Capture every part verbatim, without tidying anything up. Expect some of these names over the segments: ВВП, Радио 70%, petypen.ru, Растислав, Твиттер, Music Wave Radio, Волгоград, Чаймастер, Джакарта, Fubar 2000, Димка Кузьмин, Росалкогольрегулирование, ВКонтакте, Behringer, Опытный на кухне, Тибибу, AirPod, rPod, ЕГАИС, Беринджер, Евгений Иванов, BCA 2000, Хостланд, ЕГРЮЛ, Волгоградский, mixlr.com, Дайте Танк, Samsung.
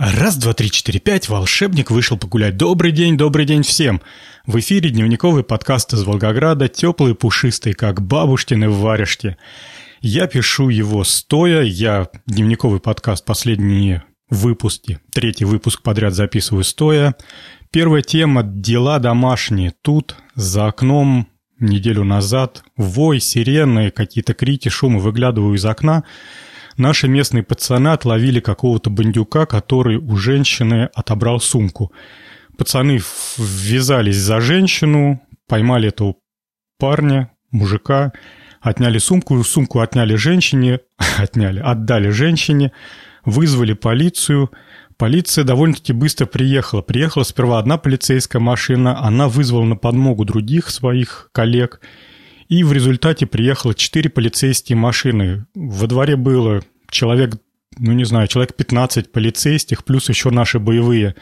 Раз, два, три, четыре, пять, волшебник вышел погулять. Добрый день, добрый день всем! В эфире дневниковый подкаст из Волгограда, теплый, пушистый, как бабушкины варежки. Я пишу его стоя, я дневниковый подкаст последние выпуски, третий выпуск подряд записываю стоя. Первая тема – дела домашние. Тут за окном неделю назад вой, сирены, какие-то крики, шумы, выглядываю из окна. Наши местные пацаны отловили какого-то бандюка, который у женщины отобрал сумку. Пацаны ввязались за женщину, поймали этого парня, мужика, отняли сумку, сумку отняли женщине, отняли, отдали женщине, вызвали полицию. Полиция довольно-таки быстро приехала. Приехала сперва одна полицейская машина, она вызвала на подмогу других своих коллег. И в результате приехало четыре полицейские машины. Во дворе было человек, ну не знаю, человек пятнадцать полицейских, плюс еще наши боевые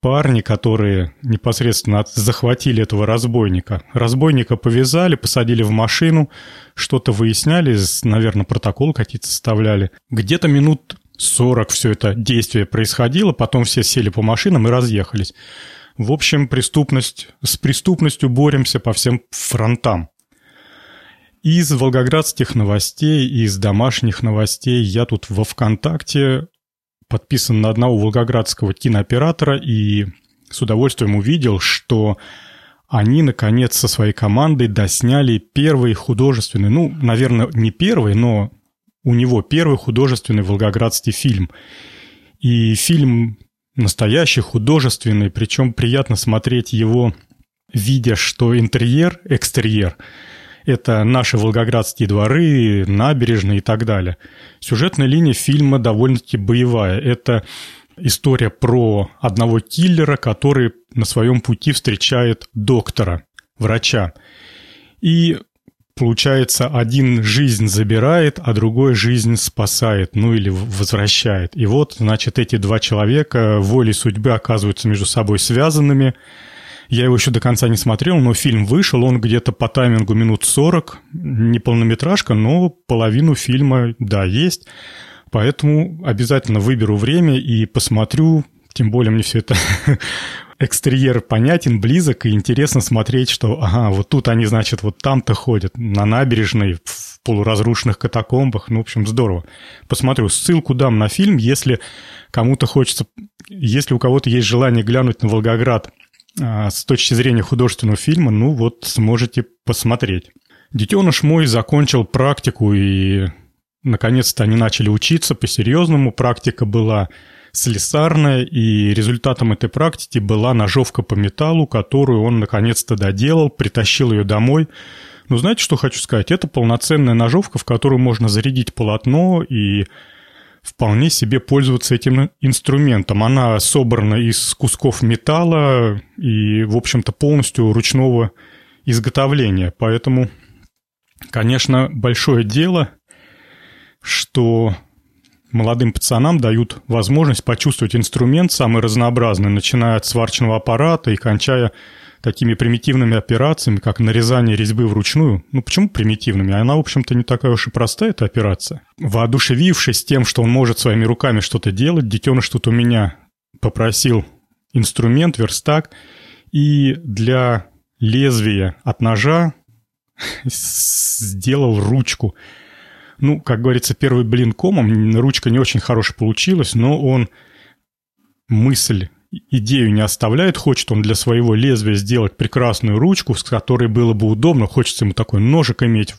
парни, которые непосредственно захватили этого разбойника. Разбойника повязали, посадили в машину, что-то выясняли, наверное, протокол какие-то составляли. Где-то минут сорок все это действие происходило, потом все сели по машинам и разъехались. В общем, преступность, с преступностью боремся по всем фронтам. Из волгоградских новостей, из домашних новостей я тут во ВКонтакте подписан на одного волгоградского кинооператора и с удовольствием увидел, что они, наконец, со своей командой досняли первый художественный, ну, наверное, не первый, но у него первый художественный волгоградский фильм. И фильм настоящий, художественный, причем приятно смотреть его, видя, что интерьер, экстерьер – это наши волгоградские дворы, набережные и так далее. Сюжетная линия фильма довольно-таки боевая. Это история про одного киллера, который на своем пути встречает доктора, врача. И получается, один жизнь забирает, а другой жизнь спасает, ну или возвращает. И вот, значит, эти два человека волей судьбы оказываются между собой связанными. Я его еще до конца не смотрел, но фильм вышел, он где-то по таймингу минут сорок, не полнометражка, но половину фильма, да, есть. Поэтому обязательно выберу время и посмотрю, тем более мне все это экстерьер понятен, близок, и интересно смотреть, что, ага, вот тут они, значит, вот там-то ходят, на набережной, в полуразрушенных катакомбах, ну, в общем, здорово. Посмотрю, ссылку дам на фильм, если кому-то хочется, если у кого-то есть желание глянуть на Волгоград с точки зрения художественного фильма, ну вот сможете посмотреть. Детеныш мой закончил практику, и наконец-то они начали учиться по-серьезному. Практика была слесарная, и результатом этой практики была ножовка по металлу, которую он наконец-то доделал, притащил ее домой. Но знаете, что хочу сказать? Это полноценная ножовка, в которую можно зарядить полотно и вполне себе пользоваться этим инструментом. Она собрана из кусков металла и, в общем-то, полностью ручного изготовления. Поэтому, конечно, большое дело, что молодым пацанам дают возможность почувствовать инструмент самый разнообразный, начиная от сварочного аппарата и кончая такими примитивными операциями, как нарезание резьбы вручную. Ну, почему примитивными? Она, в общем-то, не такая уж и простая, эта операция. Воодушевившись тем, что он может своими руками что-то делать, детеныш тут у меня попросил инструмент, верстак, и для лезвия от ножа сделал ручку. Ну, как говорится, первый блин комом, ручка не очень хорошая получилась, но он мысль... идею не оставляет, хочет он для своего лезвия сделать прекрасную ручку, с которой было бы удобно, хочется ему такой ножик иметь,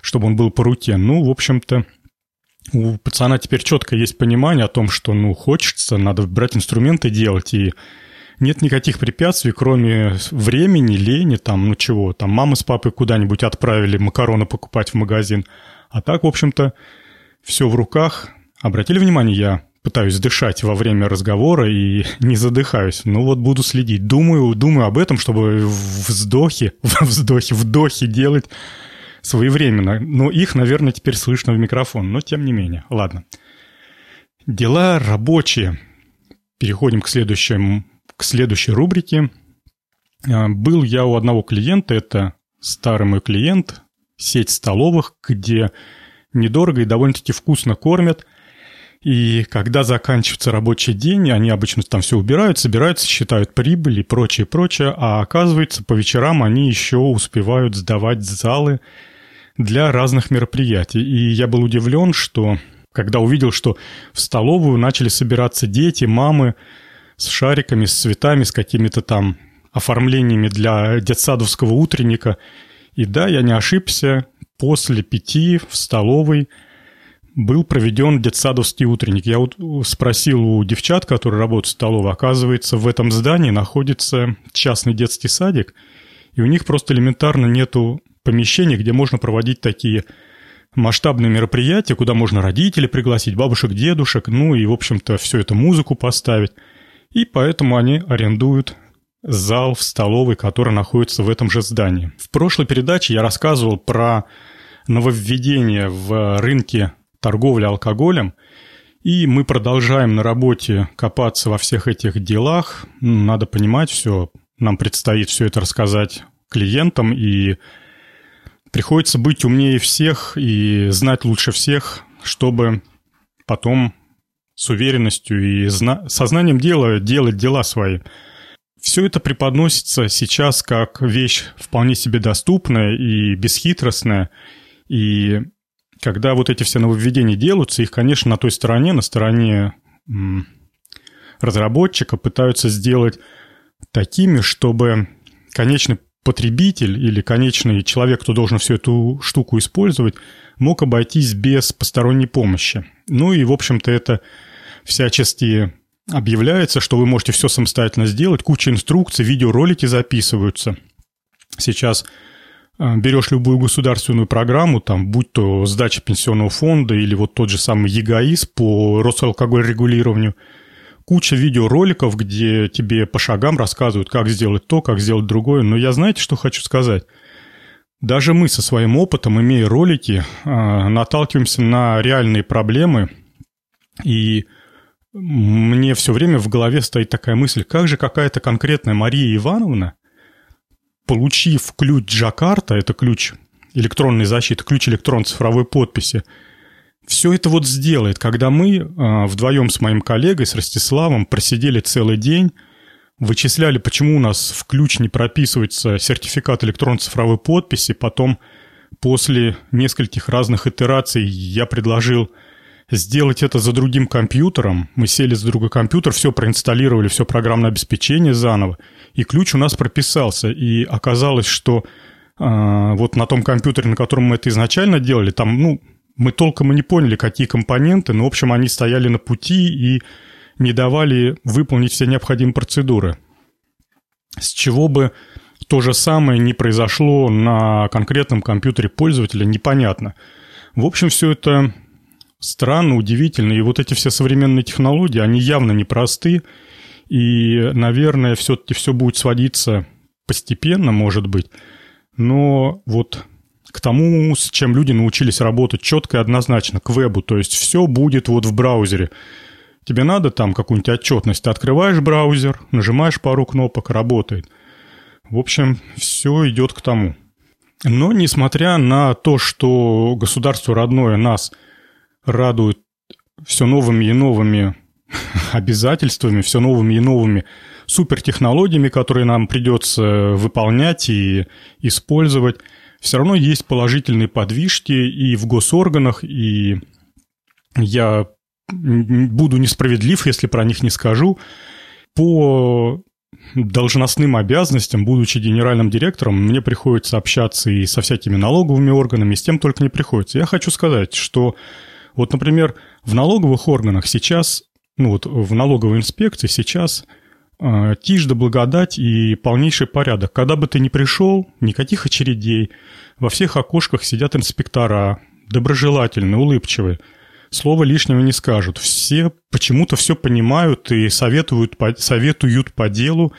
чтобы он был по руке. Ну, в общем-то, у пацана теперь четко есть понимание о том, что, ну, хочется, надо брать инструменты делать, и нет никаких препятствий, кроме времени, лени, там, ну чего, там мама с папой куда-нибудь отправили макароны покупать в магазин, а так, в общем-то, все в руках. Обратили внимание, я пытаюсь дышать во время разговора и не задыхаюсь. Ну вот буду следить. Думаю, думаю об этом, чтобы вздохи, вздохи, вдохи делать своевременно. Но их, наверное, теперь слышно в микрофон. Но тем не менее. Ладно. Дела рабочие. Переходим к, следующим, к следующей рубрике. Был я у одного клиента. Это старый мой клиент. Сеть столовых, где недорого и довольно-таки вкусно кормят. И когда заканчивается рабочий день, они обычно там все убирают, собираются, считают прибыль и прочее, прочее. А оказывается, по вечерам они еще успевают сдавать залы для разных мероприятий. И я был удивлен, что когда увидел, что в столовую начали собираться дети, мамы с шариками, с цветами, с какими-то там оформлениями для детсадовского утренника. И да, я не ошибся, после пяти в столовой был проведен детсадовский утренник. Я вот спросил у девчат, которые работают в столовой, оказывается, в этом здании находится частный детский садик, и у них просто элементарно нету помещений, где можно проводить такие масштабные мероприятия, куда можно родителей пригласить, бабушек, дедушек, ну и, в общем-то, всю эту музыку поставить. И поэтому они арендуют зал в столовой, который находится в этом же здании. В прошлой передаче я рассказывал про нововведение в рынке торговли алкоголем, и мы продолжаем на работе копаться во всех этих делах. Надо понимать все, нам предстоит все это рассказать клиентам, и приходится быть умнее всех и знать лучше всех, чтобы потом с уверенностью и зна- сознанием дела делать дела свои. Все это преподносится сейчас как вещь вполне себе доступная и бесхитростная. И когда вот эти все нововведения делаются, их, конечно, на той стороне, на стороне м- разработчика пытаются сделать такими, чтобы конечный потребитель или конечный человек, кто должен всю эту штуку использовать, мог обойтись без посторонней помощи. Ну и, в общем-то, это всячески объявляется, что вы можете все самостоятельно сделать, куча инструкций, видеоролики записываются. Сейчас берешь любую государственную программу, там, будь то сдача пенсионного фонда или вот тот же самый ЕГАИС по Росалкогольрегулированию, куча видеороликов, где тебе по шагам рассказывают, как сделать то, как сделать другое. Но я, знаете, что хочу сказать? Даже мы со своим опытом, имея ролики, наталкиваемся на реальные проблемы, и мне все время в голове стоит такая мысль, как же какая-то конкретная Мария Ивановна, получив ключ Джакарта, это ключ электронной защиты, ключ электронной цифровой подписи, все это вот сделает, когда мы вдвоем с моим коллегой, с Растиславом, просидели целый день, вычисляли, почему у нас в ключ не прописывается сертификат электронной цифровой подписи, потом после нескольких разных итераций я предложил сделать это за другим компьютером. Мы сели за другой компьютер, все проинсталлировали, все программное обеспечение заново, и ключ у нас прописался. И оказалось, что э, вот на том компьютере, на котором мы это изначально делали, там, ну, мы толком и не поняли, какие компоненты, но, в общем, они стояли на пути и не давали выполнить все необходимые процедуры. С чего бы то же самое не произошло на конкретном компьютере пользователя, непонятно. В общем, все это странно, удивительно, и вот эти все современные технологии, они явно непросты, и, наверное, все-таки все будет сводиться постепенно, может быть, но вот к тому, с чем люди научились работать четко и однозначно, к вебу, то есть все будет вот в браузере. Тебе надо там какую-нибудь отчетность, ты открываешь браузер, нажимаешь пару кнопок, работает. В общем, все идет к тому. Но несмотря на то, что государство родное нас радуют все новыми и новыми обязательствами, все новыми и новыми супертехнологиями, которые нам придется выполнять и использовать, все равно есть положительные подвижки и в госорганах, и я буду несправедлив, если про них не скажу. По должностным обязанностям, будучи генеральным директором, мне приходится общаться и со всякими налоговыми органами, и с тем только не приходится. Я хочу сказать, что вот, например, в налоговых органах сейчас, ну вот в налоговой инспекции сейчас э, тишь да благодать и полнейший порядок. Когда бы ты ни пришел, никаких очередей, во всех окошках сидят инспектора, доброжелательные, улыбчивые, слова лишнего не скажут. Все почему-то все понимают и советуют по, советуют по делу,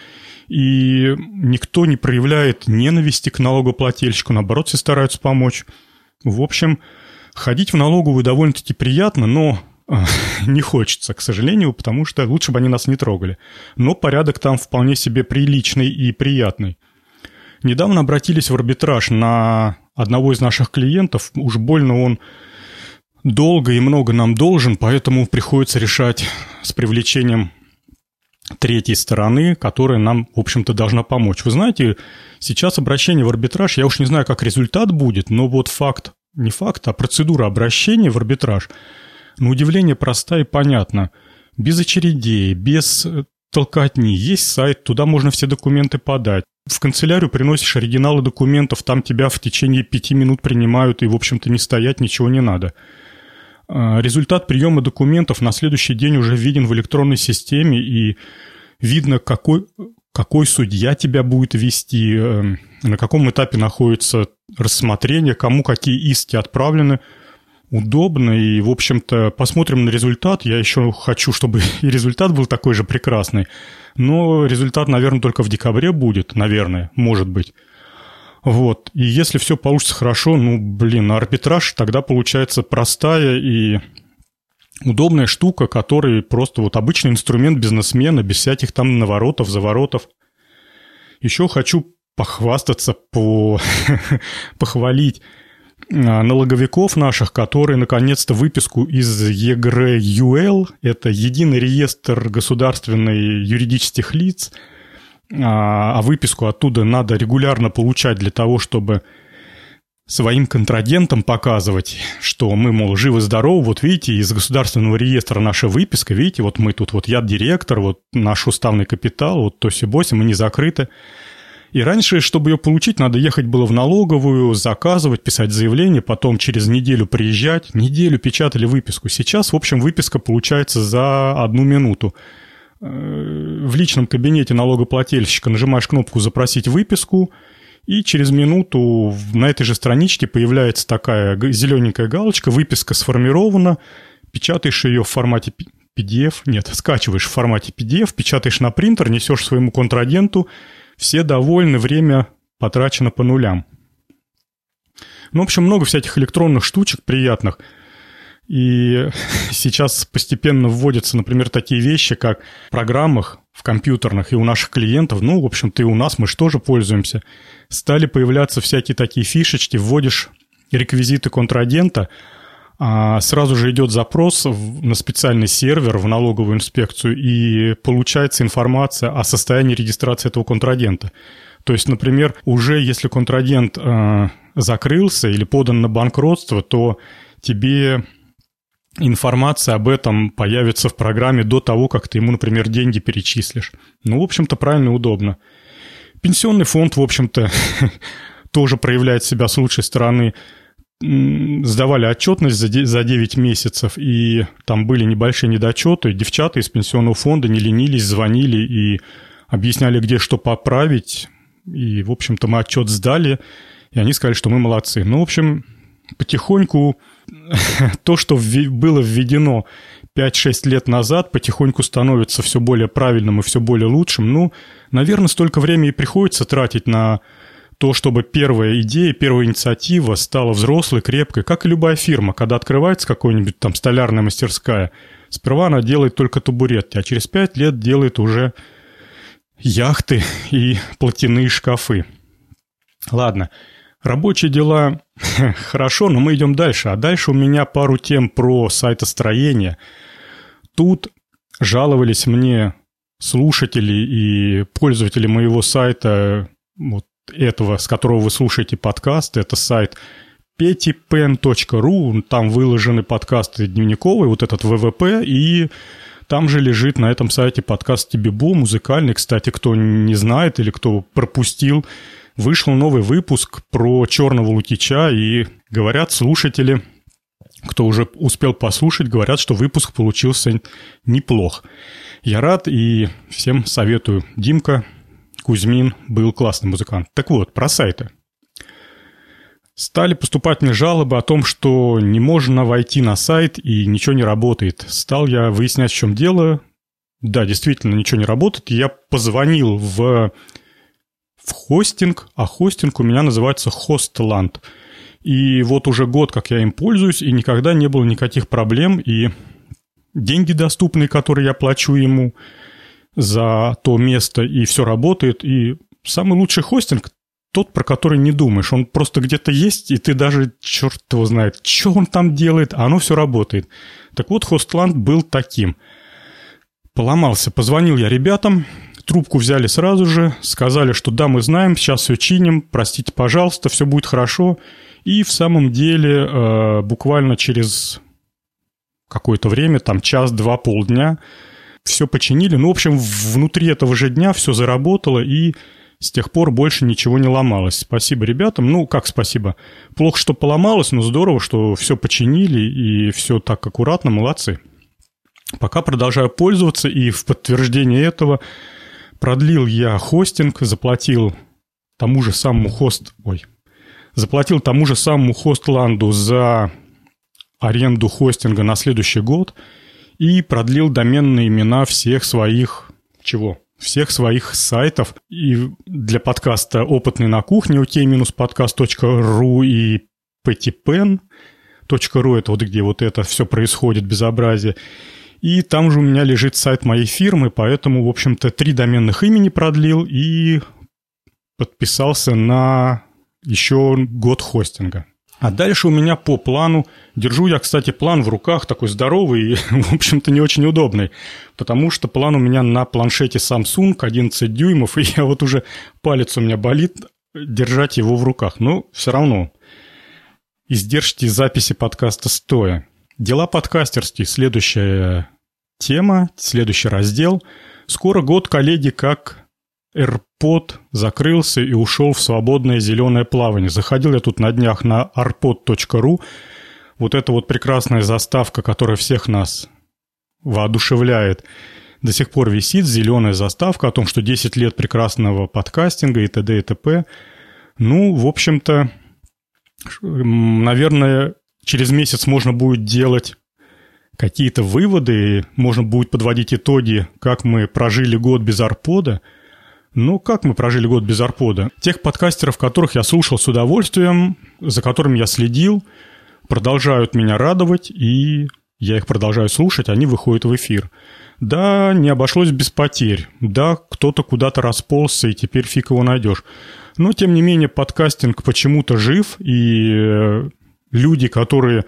и никто не проявляет ненависти к налогоплательщику, наоборот, все стараются помочь. В общем, ходить в налоговую довольно-таки приятно, но не хочется, к сожалению, потому что лучше бы они нас не трогали. Но порядок там вполне себе приличный и приятный. Недавно обратились в арбитраж на одного из наших клиентов. Уж больно он долго и много нам должен, поэтому приходится решать с привлечением третьей стороны, которая нам, в общем-то, должна помочь. Вы знаете, сейчас обращение в арбитраж, я уж не знаю, как результат будет, но вот факт, не факт, а процедура обращения в арбитраж, на удивление проста и понятна. Без очередей, без толкотни. Есть сайт, туда можно все документы подать. В канцелярию приносишь оригиналы документов, там тебя в течение пяти минут принимают, и, в общем-то, не стоять, ничего не надо. Результат приема документов на следующий день уже виден в электронной системе, и видно, какой, какой судья тебя будет вести, на каком этапе находится рассмотрение, кому какие иски отправлены. Удобно, и, в общем-то, посмотрим на результат. Я еще хочу, чтобы и результат был такой же прекрасный, но результат, наверное, только в декабре будет, наверное, может быть. Вот, и если все получится хорошо, ну, блин, арбитраж тогда получается простая и удобная штука, который просто вот обычный инструмент бизнесмена, без всяких там наворотов, заворотов. Еще хочу похвастаться, по... похвалить налоговиков наших, которые наконец-то выписку из ЕГРЮЛ, это Единый реестр государственных юридических лиц, а выписку оттуда надо регулярно получать для того, чтобы своим контрагентам показывать, что мы, мол, живы-здоровы, вот видите, из государственного реестра наша выписка, видите, вот мы тут, вот я директор, вот наш уставный капитал, вот то сибоси, мы не закрыты. И раньше, чтобы ее получить, надо ехать было в налоговую, заказывать, писать заявление, потом через неделю приезжать, неделю печатали выписку. Сейчас, в общем, выписка получается за одну минуту. В личном кабинете налогоплательщика нажимаешь кнопку «Запросить выписку», и через минуту на этой же страничке появляется такая зелененькая галочка «Выписка сформирована», печатаешь ее в формате пи ди эф, нет, скачиваешь в формате пи ди эф, печатаешь на принтер, несешь своему контрагенту, все довольны, время потрачено по нулям. Ну, в общем, много всяких электронных штучек приятных. И сейчас постепенно вводятся, например, такие вещи, как в программах, в компьютерных и у наших клиентов, ну, в общем-то, и у нас, мы же тоже пользуемся, стали появляться всякие такие фишечки, вводишь реквизиты контрагента, а сразу же идет запрос на специальный сервер в налоговую инспекцию, и получается информация о состоянии регистрации этого контрагента. То есть, например, уже если контрагент э, закрылся или подан на банкротство, то тебе информация об этом появится в программе до того, как ты ему, например, деньги перечислишь. Ну, в общем-то, правильно и удобно. Пенсионный фонд, в общем-то, тоже проявляет себя с лучшей стороны. Сдавали отчетность за девять месяцев, и там были небольшие недочеты. Девчата из пенсионного фонда не ленились, звонили и объясняли, где что поправить. И, в общем-то, мы отчет сдали, и они сказали, что мы молодцы. Ну, в общем, потихоньку то, что было введено пять-шесть лет назад, потихоньку становится все более правильным и все более лучшим. Ну, наверное, столько времени и приходится тратить на то, чтобы первая идея, первая инициатива стала взрослой, крепкой, как и любая фирма. Когда открывается какая-нибудь там столярная мастерская, сперва она делает только табуретки, а через пять лет делает уже яхты и платяные шкафы. Ладно, рабочие дела хорошо, но мы идем дальше. А дальше у меня пару тем про сайтостроение. Тут жаловались мне слушатели и пользователи моего сайта, вот, этого, с которого вы слушаете подкаст, это сайт пи ти пи эн точка ру, там выложены подкасты дневниковые, вот этот вэ вэ пэ, и там же лежит на этом сайте подкаст «Тибибу», музыкальный, кстати, кто не знает или кто пропустил, вышел новый выпуск про черного лукича, и говорят слушатели, кто уже успел послушать, говорят, что выпуск получился неплох. Я рад и всем советую. Димка Кузьмин был классный музыкант. Так вот, про сайты. Стали поступать мне жалобы о том, что не можно войти на сайт и ничего не работает. Стал я выяснять, в чем дело. Да, действительно, ничего не работает. Я позвонил в, в хостинг, а хостинг у меня называется Хостланд. И вот уже год, как я им пользуюсь, и никогда не было никаких проблем. И деньги доступные, которые я плачу ему за то место, и все работает, и самый лучший хостинг, тот, про который не думаешь. Он просто где-то есть, и ты даже, черт его знает, что он там делает, а оно все работает. Так вот, Хостланд был таким. Поломался. Позвонил я ребятам, трубку взяли сразу же, сказали, что да, мы знаем, сейчас все чиним, простите, пожалуйста, все будет хорошо. И в самом деле э, буквально через какое-то время, там час-два, полдня, все починили. Ну, в общем, внутри этого же дня все заработало, и с тех пор больше ничего не ломалось. Спасибо ребятам. Ну, как спасибо? Плохо, что поломалось, но здорово, что все починили, и все так аккуратно, молодцы. Пока продолжаю пользоваться, и в подтверждение этого продлил я хостинг, заплатил тому же самому хост... Ой... Заплатил тому же самому Хостланду за аренду хостинга на следующий год и продлил доменные имена всех своих... Чего? Всех своих сайтов. И для подкаста «Опытный на кухне» о кей подкаст точка ру и petypen.ru. Это вот где вот это все происходит, безобразие. И там же у меня лежит сайт моей фирмы, поэтому, в общем-то, три доменных имени продлил и подписался на... еще год хостинга. А дальше у меня по плану... Держу я, кстати, план в руках, такой здоровый и, в общем-то, не очень удобный, потому что план у меня на планшете Samsung одиннадцать дюймов, и я вот уже... Палец у меня болит держать его в руках. Но все равно. Издержки записи подкаста стоя. Дела подкастерские. Следующая тема, следующий раздел. Скоро год, коллеги, как... AirPod закрылся и ушел в свободное зеленое плавание. Заходил я тут на днях на эр пи о ди точка ру. Вот эта вот прекрасная заставка, которая всех нас воодушевляет, до сих пор висит. Зеленая заставка о том, что десять лет прекрасного подкастинга и т.д. и т.п. Ну, в общем-то, наверное, через месяц можно будет делать какие-то выводы, можно будет подводить итоги, как мы прожили год без AirPod'а. Ну, как мы прожили год без арпода? Тех подкастеров, которых я слушал с удовольствием, за которыми я следил, продолжают меня радовать, и я их продолжаю слушать, они выходят в эфир. Да, не обошлось без потерь. Да, кто-то куда-то расползся, и теперь фиг его найдешь. Но, тем не менее, подкастинг почему-то жив, и люди, которые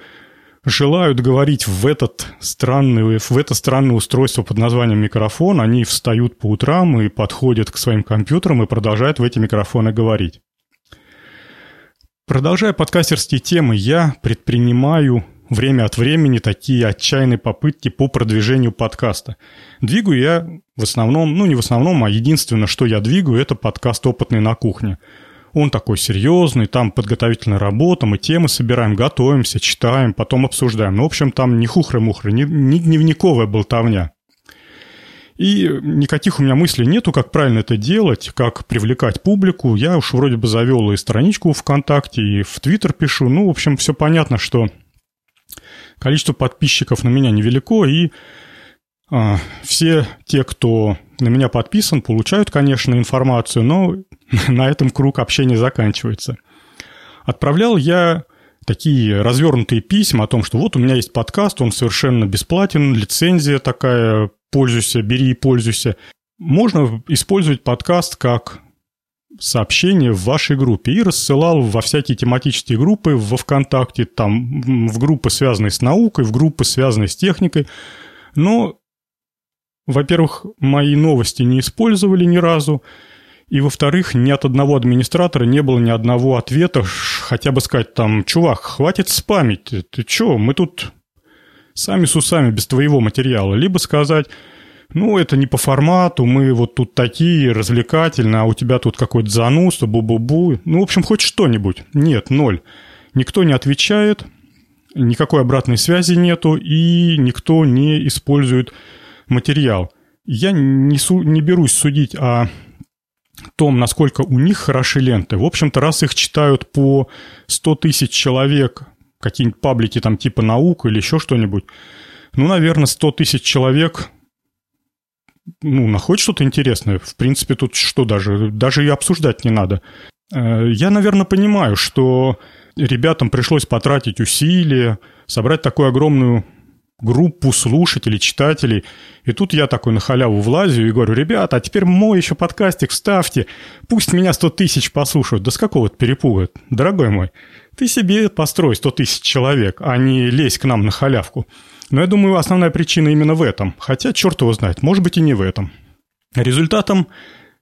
желают говорить в, этот странный, в это странное устройство под названием микрофон, они встают по утрам и подходят к своим компьютерам и продолжают в эти микрофоны говорить. Продолжая подкастерские темы, я предпринимаю время от времени такие отчаянные попытки по продвижению подкаста. Двигаю я в основном, ну не в основном, а единственное, что я двигаю, это подкаст «Опытный на кухне». Он такой серьезный, там подготовительная работа, мы темы собираем, готовимся, читаем, потом обсуждаем. Ну, в общем, там не хухры-мухры, не, не дневниковая болтовня. И никаких у меня мыслей нету, как правильно это делать, как привлекать публику. Я уж вроде бы завел и страничку ВКонтакте, и в Твиттер пишу. Ну, в общем, все понятно, что количество подписчиков на меня невелико, и а, все те, кто на меня подписан, получают, конечно, информацию, но... На этом круг общения заканчивается. Отправлял я такие развернутые письма о том, что вот у меня есть подкаст, он совершенно бесплатен, лицензия такая, пользуйся, бери и пользуйся. Можно использовать подкаст как сообщение в вашей группе. И рассылал во всякие тематические группы во ВКонтакте, там в группы, связанные с наукой, в группы, связанные с техникой. Но, во-первых, мои новости не использовали ни разу. И, во-вторых, ни от одного администратора не было ни одного ответа, хотя бы сказать там, чувак, хватит спамить, ты че, мы тут сами с усами без твоего материала. Либо сказать, ну, это не по формату, мы вот тут такие, развлекательные, а у тебя тут какой-то занус, бу-бу-бу. Ну, в общем, хоть что-нибудь. Нет, ноль. Никто не отвечает, никакой обратной связи нету, и никто не использует материал. Я не, су- не берусь судить о... том, насколько у них хороши ленты. В общем-то, раз их читают по сто тысяч человек, какие-нибудь паблики там типа «Наука» или еще что-нибудь, ну, наверное, сто тысяч человек, ну, находят что-то интересное. В принципе, тут что даже, даже и обсуждать не надо. Я, наверное, понимаю, что ребятам пришлось потратить усилия, собрать такую огромную группу слушателей, читателей. И тут я такой на халяву влазю и говорю: ребята, а теперь мой еще подкастик вставьте, пусть меня сто тысяч послушают. Да с какого-то перепуга, дорогой мой. Ты себе построй сто тысяч человек, а не лезь к нам на халявку. Но я думаю, основная причина именно в этом. Хотя, черт его знает, может быть и не в этом. Результатом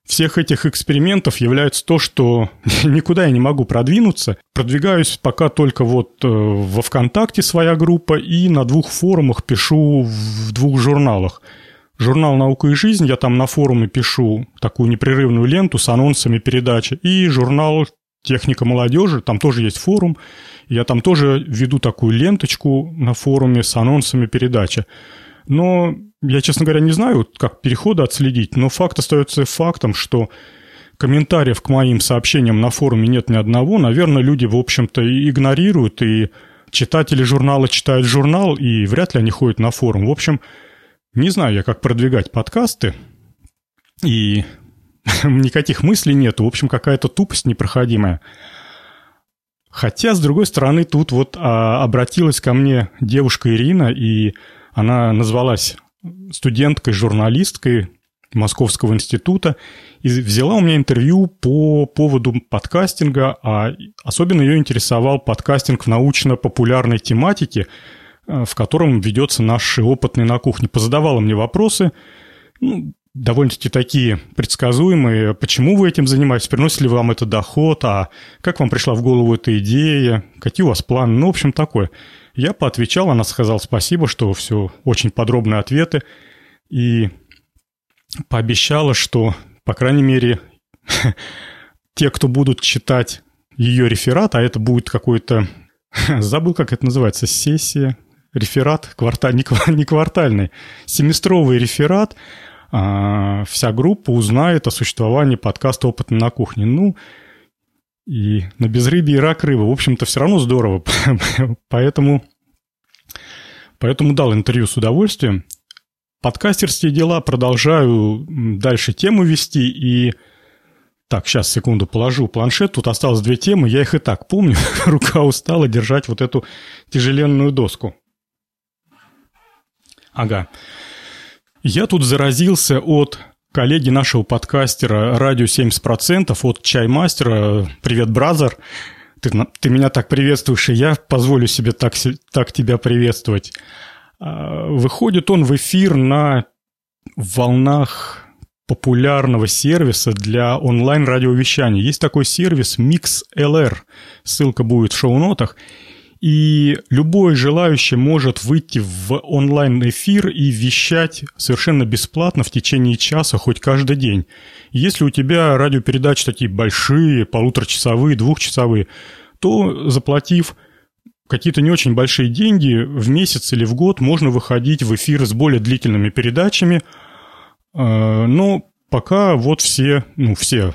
всех этих экспериментов является то, что никуда я не могу продвинуться. Продвигаюсь пока только вот во ВКонтакте своя группа, и на двух форумах пишу в двух журналах. Журнал «Наука и жизнь», я там на форуме пишу такую непрерывную ленту с анонсами передачи, и журнал «Техника молодежи», там тоже есть форум, я там тоже веду такую ленточку на форуме с анонсами передачи. Но я, честно говоря, не знаю, как переходы отследить, но факт остается фактом, что комментариев к моим сообщениям на форуме нет ни одного. Наверное, люди, в общем-то, и игнорируют, и читатели журнала читают журнал, и вряд ли они ходят на форум. В общем, не знаю я, как продвигать подкасты, и никаких мыслей нет. В общем, какая-то тупость непроходимая. Хотя, с другой стороны, тут вот а, обратилась ко мне девушка Ирина, и она назвалась студенткой-журналисткой Московского института и взяла у меня интервью по поводу подкастинга, а особенно ее интересовал подкастинг в научно-популярной тематике, в котором ведется наш опытный на кухне. Позадавала мне вопросы, ну, довольно-таки такие предсказуемые: почему вы этим занимаетесь, приносит ли вам это доход, а как вам пришла в голову эта идея, какие у вас планы, ну, в общем, такое. Я поотвечал, она сказала спасибо, что все очень подробные ответы, и пообещала, что, по крайней мере, те, кто будут читать ее реферат, а это будет какой-то, забыл, как это называется, сессия, реферат, кварталь, не квартальный, семестровый реферат, вся группа узнает о существовании подкаста «Опытный на кухне». Ну, и на безрыбье и рак рыбы. В общем-то, все равно здорово. поэтому, поэтому дал интервью с удовольствием. Подкастерские дела. Продолжаю дальше тему вести. И так, сейчас, секунду, положу планшет. Тут осталось две темы. Я их и так помню. Рука устала держать вот эту тяжеленную доску. Ага. Я тут заразился от... коллеги нашего подкастера «Радио семьдесят процентов», от Чаймастера. Привет, бразер. Ты, ты меня так приветствуешь, и я позволю себе так, так тебя приветствовать. Выходит он в эфир на волнах популярного сервиса для онлайн-радиовещания. Есть такой сервис микс эл эр. Ссылка будет в шоу-нотах. И любой желающий может выйти в онлайн-эфир и вещать совершенно бесплатно в течение часа, хоть каждый день. Если у тебя радиопередачи такие большие, полуторачасовые, двухчасовые, то, заплатив какие-то не очень большие деньги, в месяц или в год можно выходить в эфир с более длительными передачами. Но пока вот все, ну, все...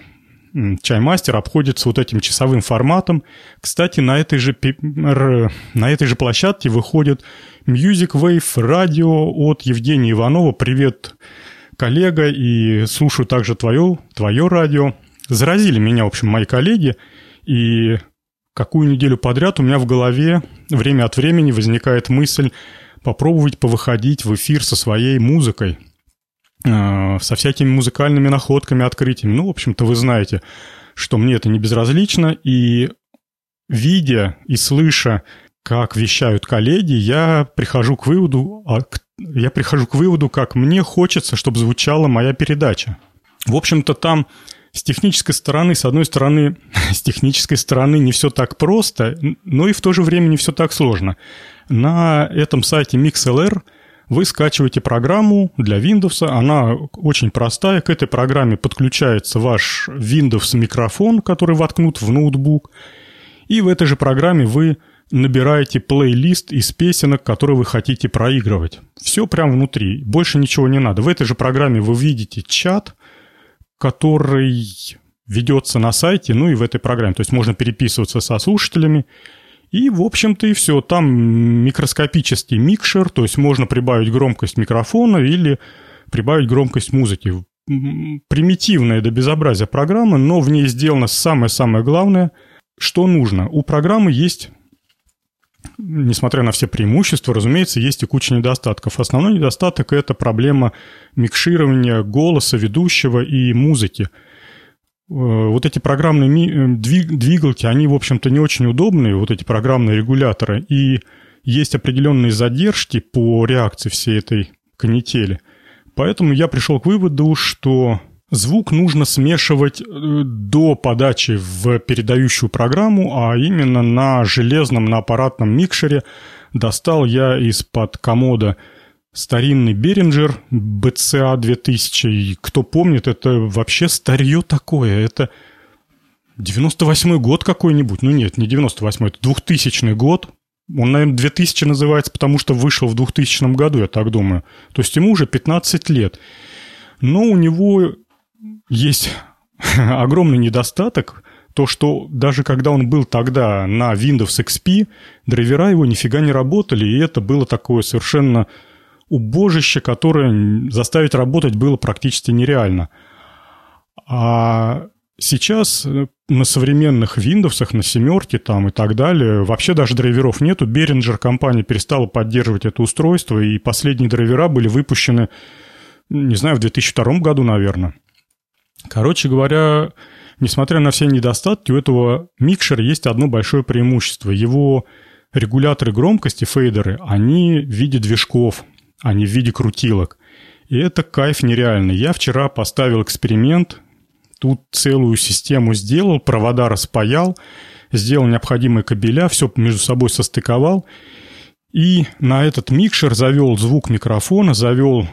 Чаймастер обходится вот этим часовым форматом. Кстати, на этой же, на этой же площадке выходит Music Wave Radio от Евгения Иванова. Привет, коллега, и слушаю также твое, твое радио. Заразили меня, в общем, мои коллеги, и какую неделю подряд у меня в голове время от времени возникает мысль попробовать повыходить в эфир со своей музыкой, со всякими музыкальными находками, открытиями. Ну, в общем-то, вы знаете, что мне это не безразлично, и видя и слыша, как вещают коллеги, я прихожу к выводу, я прихожу к выводу, как мне хочется, чтобы звучала моя передача. В общем-то, там с технической стороны, с одной стороны, с технической стороны не все так просто, но и в то же время не все так сложно. На этом сайте микс эл эр вы скачиваете программу для Windows, она очень простая. К этой программе подключается ваш Windows-микрофон, который воткнут в ноутбук. И в этой же программе вы набираете плейлист из песенок, которые вы хотите проигрывать. Все прямо внутри, больше ничего не надо. В этой же программе вы видите чат, который ведется на сайте, ну и в этой программе. То есть можно переписываться со слушателями. И, в общем-то, и все. Там микроскопический микшер, то есть можно прибавить громкость микрофона или прибавить громкость музыки. Примитивная до безобразия программа, но в ней сделано самое-самое главное, что нужно. У программы есть несмотря на все преимущества, разумеется, есть и куча недостатков. Основной недостаток – это проблема микширования голоса ведущего и музыки. Вот эти программные двигалки, они, в общем-то, не очень удобные, вот эти программные регуляторы, и есть определенные задержки по реакции всей этой канители. Поэтому я пришел к выводу, что звук нужно смешивать до подачи в передающую программу, а именно на железном, на аппаратном микшере. Достал я из-под комода старинный Беринджер би си эй две тысячи. И кто помнит, это вообще старье такое. Это девяносто восьмой год какой-нибудь. Ну нет, не девяносто восьмой, это двухтысячный год. Он, наверное, две тысячи называется, потому что вышел в двухтысячном году, я так думаю. То есть ему уже пятнадцать лет. Но у него есть огромный недостаток, то, что даже когда он был тогда на Windows икс пи, драйвера его нифига не работали, и это было такое совершенно убожище, которое заставить работать было практически нереально. А сейчас на современных Windows, на семерке там и так далее, вообще даже драйверов нету. Behringer компания перестала поддерживать это устройство, и последние драйвера были выпущены, не знаю, в две тысячи втором году, наверное. Короче говоря, несмотря на все недостатки, у этого микшера есть одно большое преимущество. Его регуляторы громкости, фейдеры, они в виде движков, а не в виде крутилок. И это кайф нереальный. Я вчера поставил эксперимент, тут целую систему сделал, провода распаял, сделал необходимые кабеля, все между собой состыковал. И на этот микшер завел звук микрофона, завел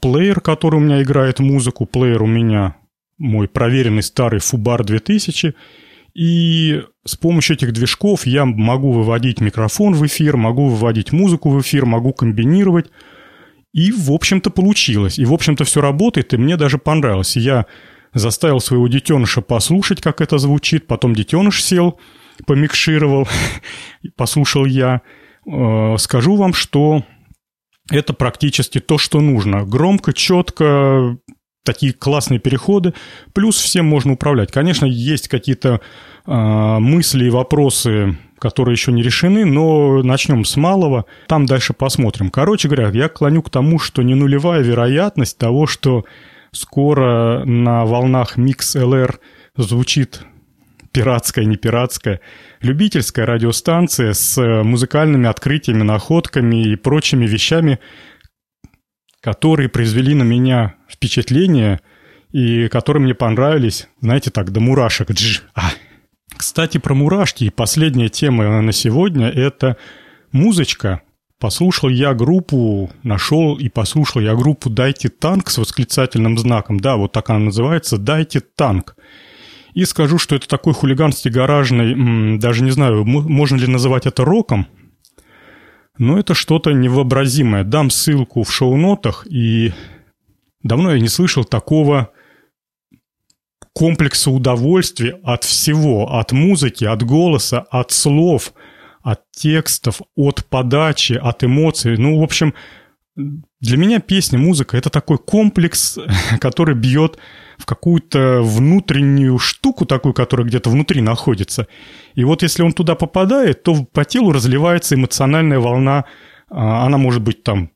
плеер, который у меня играет музыку. Плеер у меня мой проверенный старый Fubar две тысячи. И с помощью этих движков я могу выводить микрофон в эфир, могу выводить музыку в эфир, могу комбинировать. И, в общем-то, получилось. И, в общем-то, все работает, и мне даже понравилось. Я заставил своего детеныша послушать, как это звучит. Потом детеныш сел, помикшировал, послушал я. Скажу вам, что это практически то, что нужно. Громко, четко, такие классные переходы. Плюс всем можно управлять. Конечно, есть какие-то э, мысли и вопросы, которые еще не решены, но начнем с малого. Там дальше посмотрим. Короче говоря, я клоню к тому, что не нулевая вероятность того, что скоро на волнах mixlr звучит пиратская, не пиратская, любительская радиостанция с музыкальными открытиями, находками и прочими вещами, которые произвели на меня впечатление и которые мне понравились, знаете, так, до мурашек. А. Кстати, про мурашки. И последняя тема на сегодня – это музычка. Послушал я группу, нашел и послушал я группу «Дайте Танк» с восклицательным знаком. Да, вот так она называется «Дайте Танк». И скажу, что это такой хулиганский гаражный, даже не знаю, можно ли называть это роком, но это что-то невообразимое. Дам ссылку в шоу-нотах, и давно я не слышал такого комплекса удовольствия от всего, от музыки, от голоса, от слов, от текстов, от подачи, от эмоций. Ну, в общем, для меня песня, музыка – это такой комплекс, который бьет в какую-то внутреннюю штуку такую, которая где-то внутри находится. И вот если он туда попадает, то по телу разливается эмоциональная волна. Она может быть там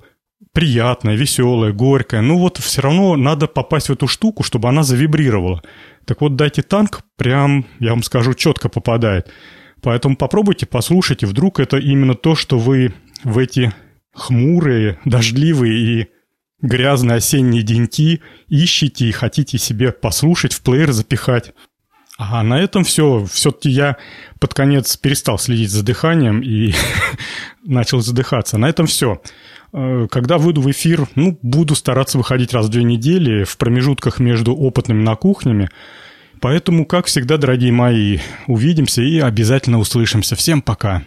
приятная, веселая, горькая. Но вот все равно надо попасть в эту штуку, чтобы она завибрировала. Так вот, «Дайте Танк» прям, я вам скажу, четко попадает. Поэтому попробуйте, послушайте. Вдруг это именно то, что вы в эти хмурые, дождливые и грязные осенние деньки ищите и хотите себе послушать, в плеер запихать. А на этом все. Все-таки я под конец перестал следить за дыханием и начал задыхаться. На этом все. Когда выйду в эфир, ну, буду стараться выходить раз в две недели в промежутках между опытными на кухнями. Поэтому, как всегда, дорогие мои, увидимся и обязательно услышимся. Всем пока!